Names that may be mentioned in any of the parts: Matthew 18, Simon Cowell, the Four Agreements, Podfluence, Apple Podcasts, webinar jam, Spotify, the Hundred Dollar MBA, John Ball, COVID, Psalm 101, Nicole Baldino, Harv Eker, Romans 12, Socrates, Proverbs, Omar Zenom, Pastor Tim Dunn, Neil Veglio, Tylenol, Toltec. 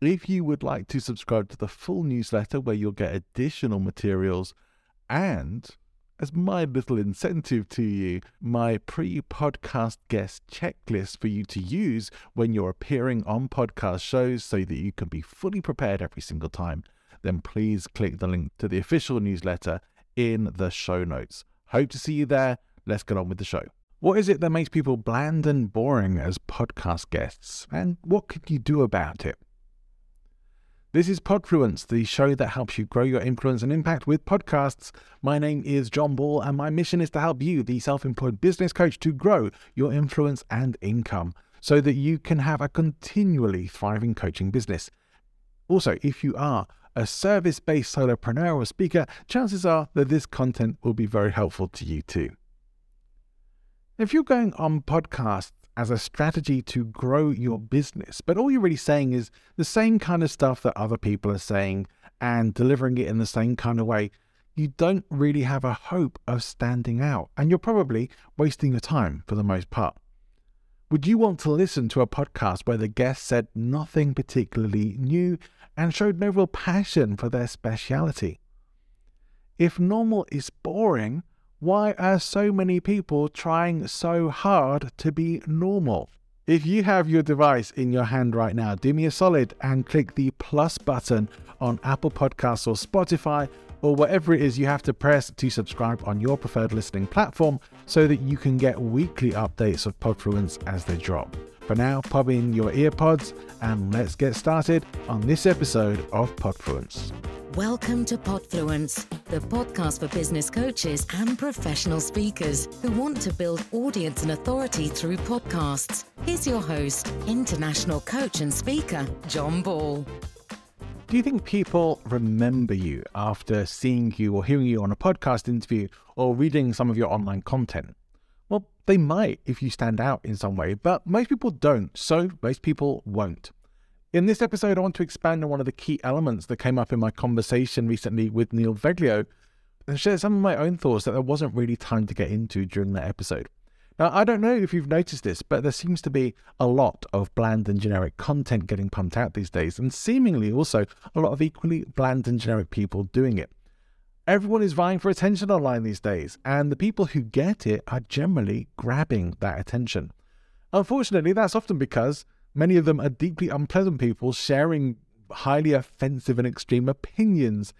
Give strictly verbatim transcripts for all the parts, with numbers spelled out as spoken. If you would like to subscribe to the full newsletter, where you'll get additional materials and, as my little incentive to you, my pre-podcast guest checklist for you to use when you're appearing on podcast shows so that you can be fully prepared every single time, then please click the link to the official newsletter in the show notes. Hope to see you there. Let's get on with the show. What is it that makes people bland and boring as podcast guests? And what could you do about it? This is Podfluence, the show that helps you grow your influence and impact with podcasts. My name is John Ball, and my mission is to help you, the self-employed business coach, to grow your influence and income so that you can have a continually thriving coaching business. Also, if you are a service-based solopreneur or speaker, chances are that this content will be very helpful to you too. If you're going on podcasts as a strategy to grow your business, but all you're really saying is the same kind of stuff that other people are saying and delivering it in the same kind of way, you don't really have a hope of standing out, and you're probably wasting your time for the most part. Would you want to listen to a podcast where the guest said nothing particularly new and showed no real passion for their speciality? If normal is boring, why are so many people trying so hard to be normal? If you have your device in your hand right now, do me a solid and click the plus button on Apple Podcasts or Spotify or whatever it is you have to press to subscribe on your preferred listening platform so that you can get weekly updates of Podfluence as they drop. For now, pop in your earpods and let's get started on this episode of Podfluence. Welcome to Podfluence, the podcast for business coaches and professional speakers who want to build audience and authority through podcasts. Here's your host, international coach and speaker, John Ball. Do you think people remember you after seeing you or hearing you on a podcast interview or reading some of your online content? Well, they might if you stand out in some way, but most people don't, so most people won't. In this episode, I want to expand on one of the key elements that came up in my conversation recently with Neil Veglio and share some of my own thoughts that there wasn't really time to get into during that episode. Now, I don't know if you've noticed this, but there seems to be a lot of bland and generic content getting pumped out these days, and seemingly also a lot of equally bland and generic people doing it. Everyone is vying for attention online these days, and the people who get it are generally grabbing that attention. Unfortunately, that's often because many of them are deeply unpleasant people sharing highly offensive and extreme opinions.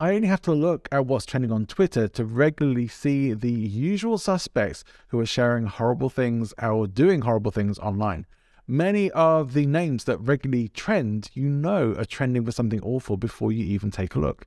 I only have to look at what's trending on Twitter to regularly see the usual suspects who are sharing horrible things or doing horrible things online. Many of the names that regularly trend, you know, are trending for something awful before you even take a look.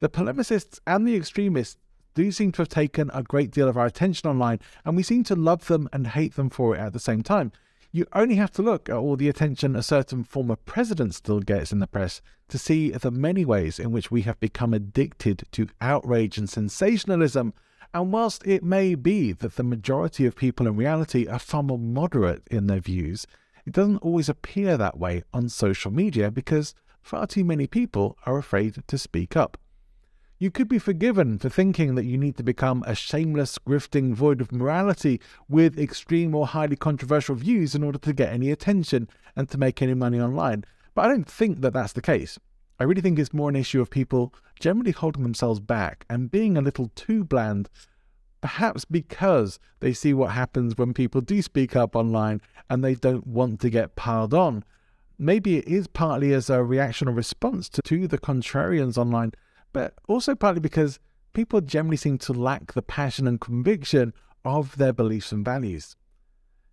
The polemicists and the extremists do seem to have taken a great deal of our attention online, and we seem to love them and hate them for it at the same time. You only have to look at all the attention a certain former president still gets in the press to see the many ways in which we have become addicted to outrage and sensationalism. And whilst it may be that the majority of people in reality are far more moderate in their views, it doesn't always appear that way on social media because far too many people are afraid to speak up. You could be forgiven for thinking that you need to become a shameless, grifting, void of morality with extreme or highly controversial views in order to get any attention and to make any money online. But I don't think that that's the case. I really think it's more an issue of people generally holding themselves back and being a little too bland, perhaps because they see what happens when people do speak up online and they don't want to get piled on. Maybe it is partly as a reaction or response to, to the contrarians online, but also partly because people generally seem to lack the passion and conviction of their beliefs and values.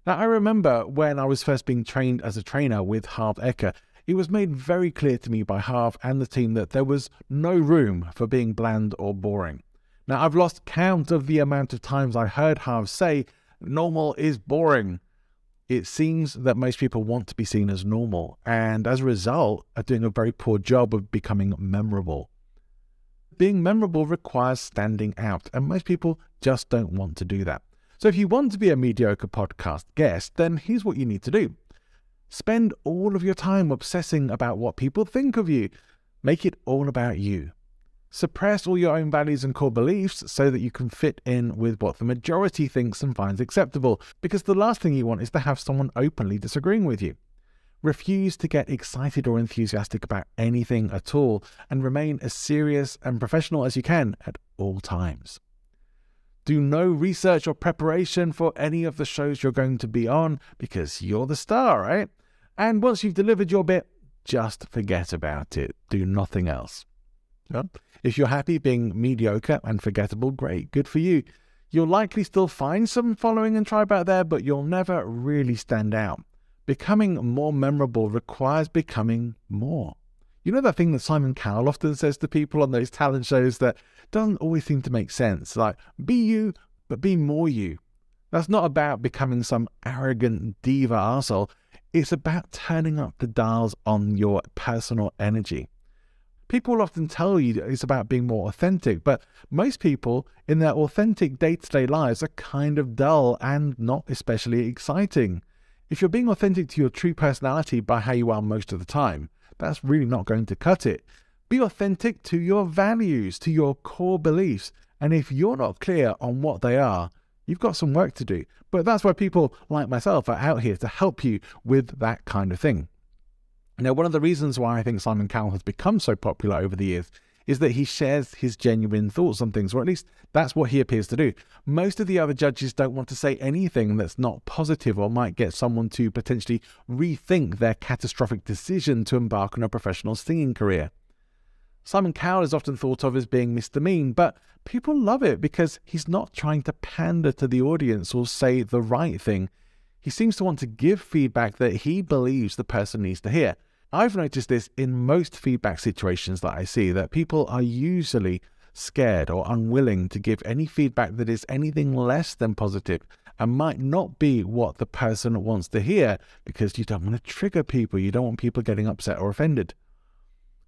Now, I remember when I was first being trained as a trainer with Harv Eker, it was made very clear to me by Harv and the team that there was no room for being bland or boring. Now, I've lost count of the amount of times I heard Harv say, normal is boring. it seems that most people want to be seen as normal, and as a result are doing a very poor job of becoming memorable. Being memorable requires standing out, and most people just don't want to do that. So if you want to be a mediocre podcast guest, then here's what you need to do. Spend all of your time obsessing about what people think of you. Make it all about you. Suppress all your own values and core beliefs so that you can fit in with what the majority thinks and finds acceptable, because the last thing you want is to have someone openly disagreeing with you. Refuse to get excited or enthusiastic about anything at all, and remain as serious and professional as you can at all times. Do no research or preparation for any of the shows you're going to be on, because you're the star, right? And once you've delivered your bit, just forget about it. Do nothing else. If you're happy being mediocre and forgettable, great, good for you. You'll likely still find some following and tribe out there, but you'll never really stand out. Becoming more memorable requires becoming more. You know that thing that Simon Cowell often says to people on those talent shows that doesn't always seem to make sense? Like, be you, but be more you. That's not about becoming some arrogant diva arsehole. It's about turning up the dials on your personal energy. People will often tell you it's about being more authentic, but most people in their authentic day-to-day lives are kind of dull and not especially exciting. If you're being authentic to your true personality by how you are most of the time, that's really not going to cut it. Be authentic to your values, to your core beliefs, and if you're not clear on what they are, you've got some work to do. But that's why people like myself are out here to help you with that kind of thing. Now, one of the reasons why I think Simon Cowell has become so popular over the years is that he shares his genuine thoughts on things, or at least that's what he appears to do. Most of the other judges don't want to say anything that's not positive or might get someone to potentially rethink their catastrophic decision to embark on a professional singing career. Simon Cowell is often thought of as being Mister Mean, but people love it because he's not trying to pander to the audience or say the right thing. He seems to want to give feedback that he believes the person needs to hear. I've noticed this in most feedback situations that I see, that people are usually scared or unwilling to give any feedback that is anything less than positive and might not be what the person wants to hear, because you don't want to trigger people. You don't want people getting upset or offended.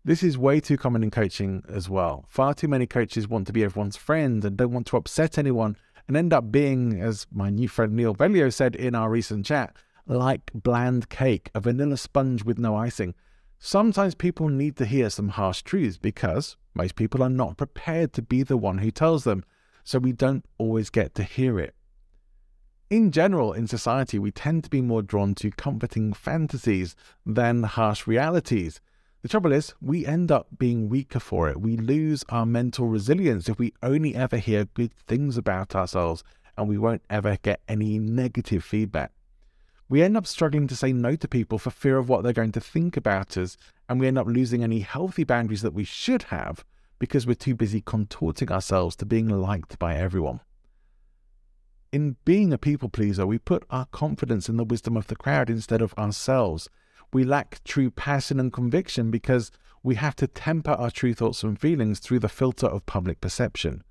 This is way too common in coaching as well. Far too many coaches want to be everyone's friend and don't want to upset anyone and end up being, as my new friend Neil Veglio said in our recent chat, like bland cake, a vanilla sponge with no icing. Sometimes people need to hear some harsh truths because most people are not prepared to be the one who tells them, so we don't always get to hear it. In general, in society, we tend to be more drawn to comforting fantasies than harsh realities. The trouble is, we end up being weaker for it. We lose our mental resilience if we only ever hear good things about ourselves, and we won't ever get any negative feedback. We end up struggling to say no to people for fear of what they're going to think about us, and we end up losing any healthy boundaries that we should have because we're too busy contorting ourselves to being liked by everyone. In being a people pleaser, we put our confidence in the wisdom of the crowd instead of ourselves. We lack true passion and conviction because we have to temper our true thoughts and feelings through the filter of public perception.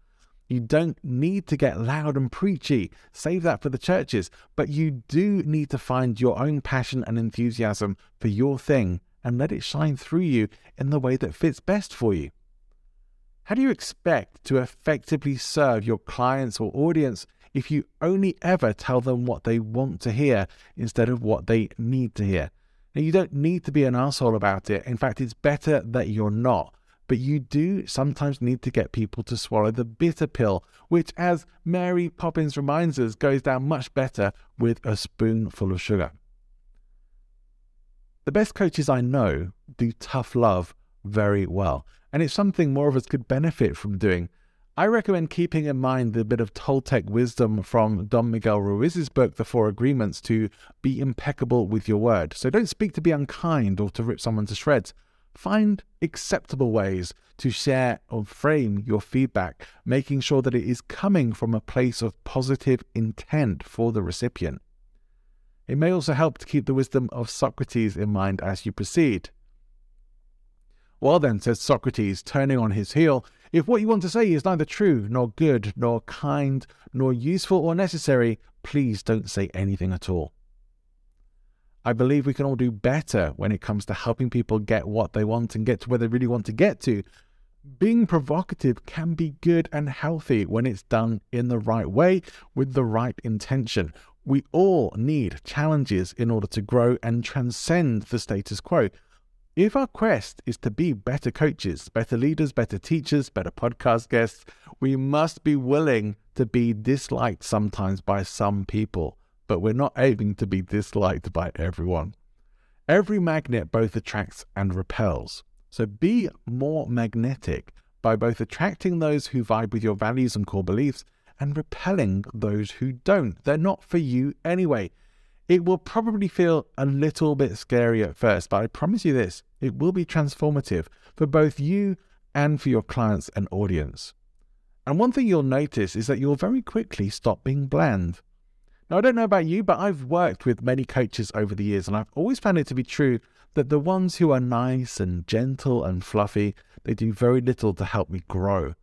You don't need to get loud and preachy, save that for the churches, but you do need to find your own passion and enthusiasm for your thing and let it shine through you in the way that fits best for you. How do you expect to effectively serve your clients or audience if you only ever tell them what they want to hear instead of what they need to hear? Now, you don't need to be an asshole about it. In fact, it's better that you're not. But you do sometimes need to get people to swallow the bitter pill, which, as Mary Poppins reminds us, goes down much better with a spoonful of sugar. The best coaches I know do tough love very well, and it's something more of us could benefit from doing. I recommend keeping in mind the bit of Toltec wisdom from Don Miguel Ruiz's book, The Four Agreements, to be impeccable with your word. So don't speak to be unkind or to rip someone to shreds. Find acceptable ways to share or frame your feedback, making sure that it is coming from a place of positive intent for the recipient. It may also help to keep the wisdom of Socrates in mind as you proceed. Well then, says Socrates, turning on his heel, if what you want to say is neither true, nor good, nor kind, nor useful or necessary, please don't say anything at all. I believe we can all do better when it comes to helping people get what they want and get to where they really want to get to. Being provocative can be good and healthy when it's done in the right way with the right intention. We all need challenges in order to grow and transcend the status quo. If our quest is to be better coaches, better leaders, better teachers, better podcast guests, we must be willing to be disliked sometimes by some people, but we're not aiming to be disliked by everyone. Every magnet both attracts and repels. So be more magnetic by both attracting those who vibe with your values and core beliefs and repelling those who don't. They're not for you anyway. It will probably feel a little bit scary at first, but I promise you this, it will be transformative for both you and for your clients and audience. And one thing you'll notice is that you'll very quickly stop being bland. Now, I don't know about you, but I've worked with many coaches over the years, and I've always found it to be true that the ones who are nice and gentle and fluffy, they do very little to help me grow.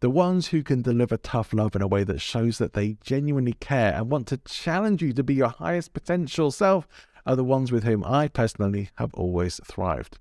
The ones who can deliver tough love in a way that shows that they genuinely care and want to challenge you to be your highest potential self are the ones with whom I personally have always thrived.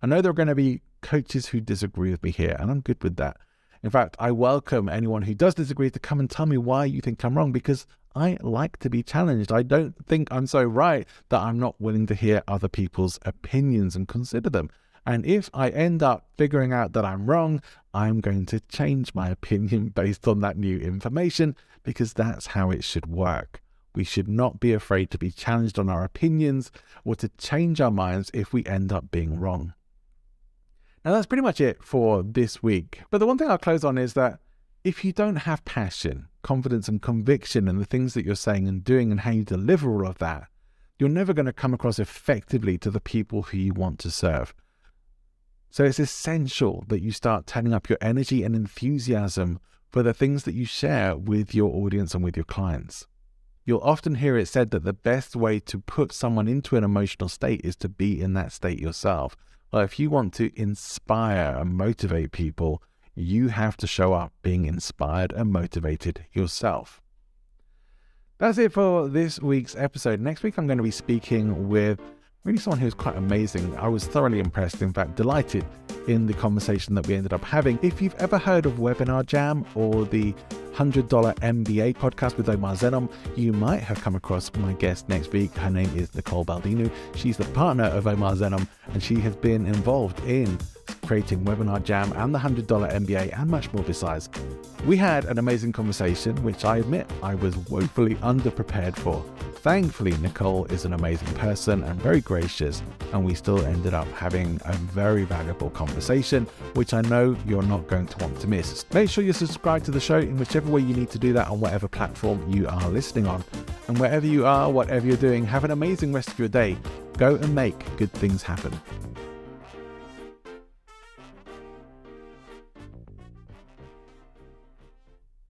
I know there are going to be coaches who disagree with me here, and I'm good with that. In fact, I welcome anyone who does disagree to come and tell me why you think I'm wrong, because I like to be challenged. I don't think I'm so right that I'm not willing to hear other people's opinions and consider them. And if I end up figuring out that I'm wrong, I'm going to change my opinion based on that new information, because that's how it should work. We should not be afraid to be challenged on our opinions or to change our minds if we end up being wrong. Now, that's pretty much it for this week. But the one thing I'll close on is that if you don't have passion, confidence and conviction in the things that you're saying and doing and how you deliver all of that, you're never going to come across effectively to the people who you want to serve. So it's essential that you start turning up your energy and enthusiasm for the things that you share with your audience and with your clients. You'll often hear it said that the best way to put someone into an emotional state is to be in that state yourself. Well, if you want to inspire and motivate people, you have to show up being inspired and motivated yourself. That's it for this week's episode. Next week, I'm going to be speaking with really someone who's quite amazing. I was thoroughly impressed, in fact, delighted in the conversation that we ended up having. If you've ever heard of Webinar Jam or the Hundred Dollar M B A podcast with Omar Zenom, you might have come across my guest next week. Her name is Nicole Baldino. She's the partner of Omar Zenom, and she has been involved in creating Webinar Jam and the Hundred Dollar M B A and much more besides. We had an amazing conversation, which I admit I was woefully underprepared for. Thankfully, Nicole is an amazing person and very gracious, and we still ended up having a very valuable conversation, which I know you're not going to want to miss. Make sure you subscribe to the show in whichever way you need to do that on whatever platform you are listening on. And wherever you are, whatever you're doing, have an amazing rest of your day. Go and make good things happen.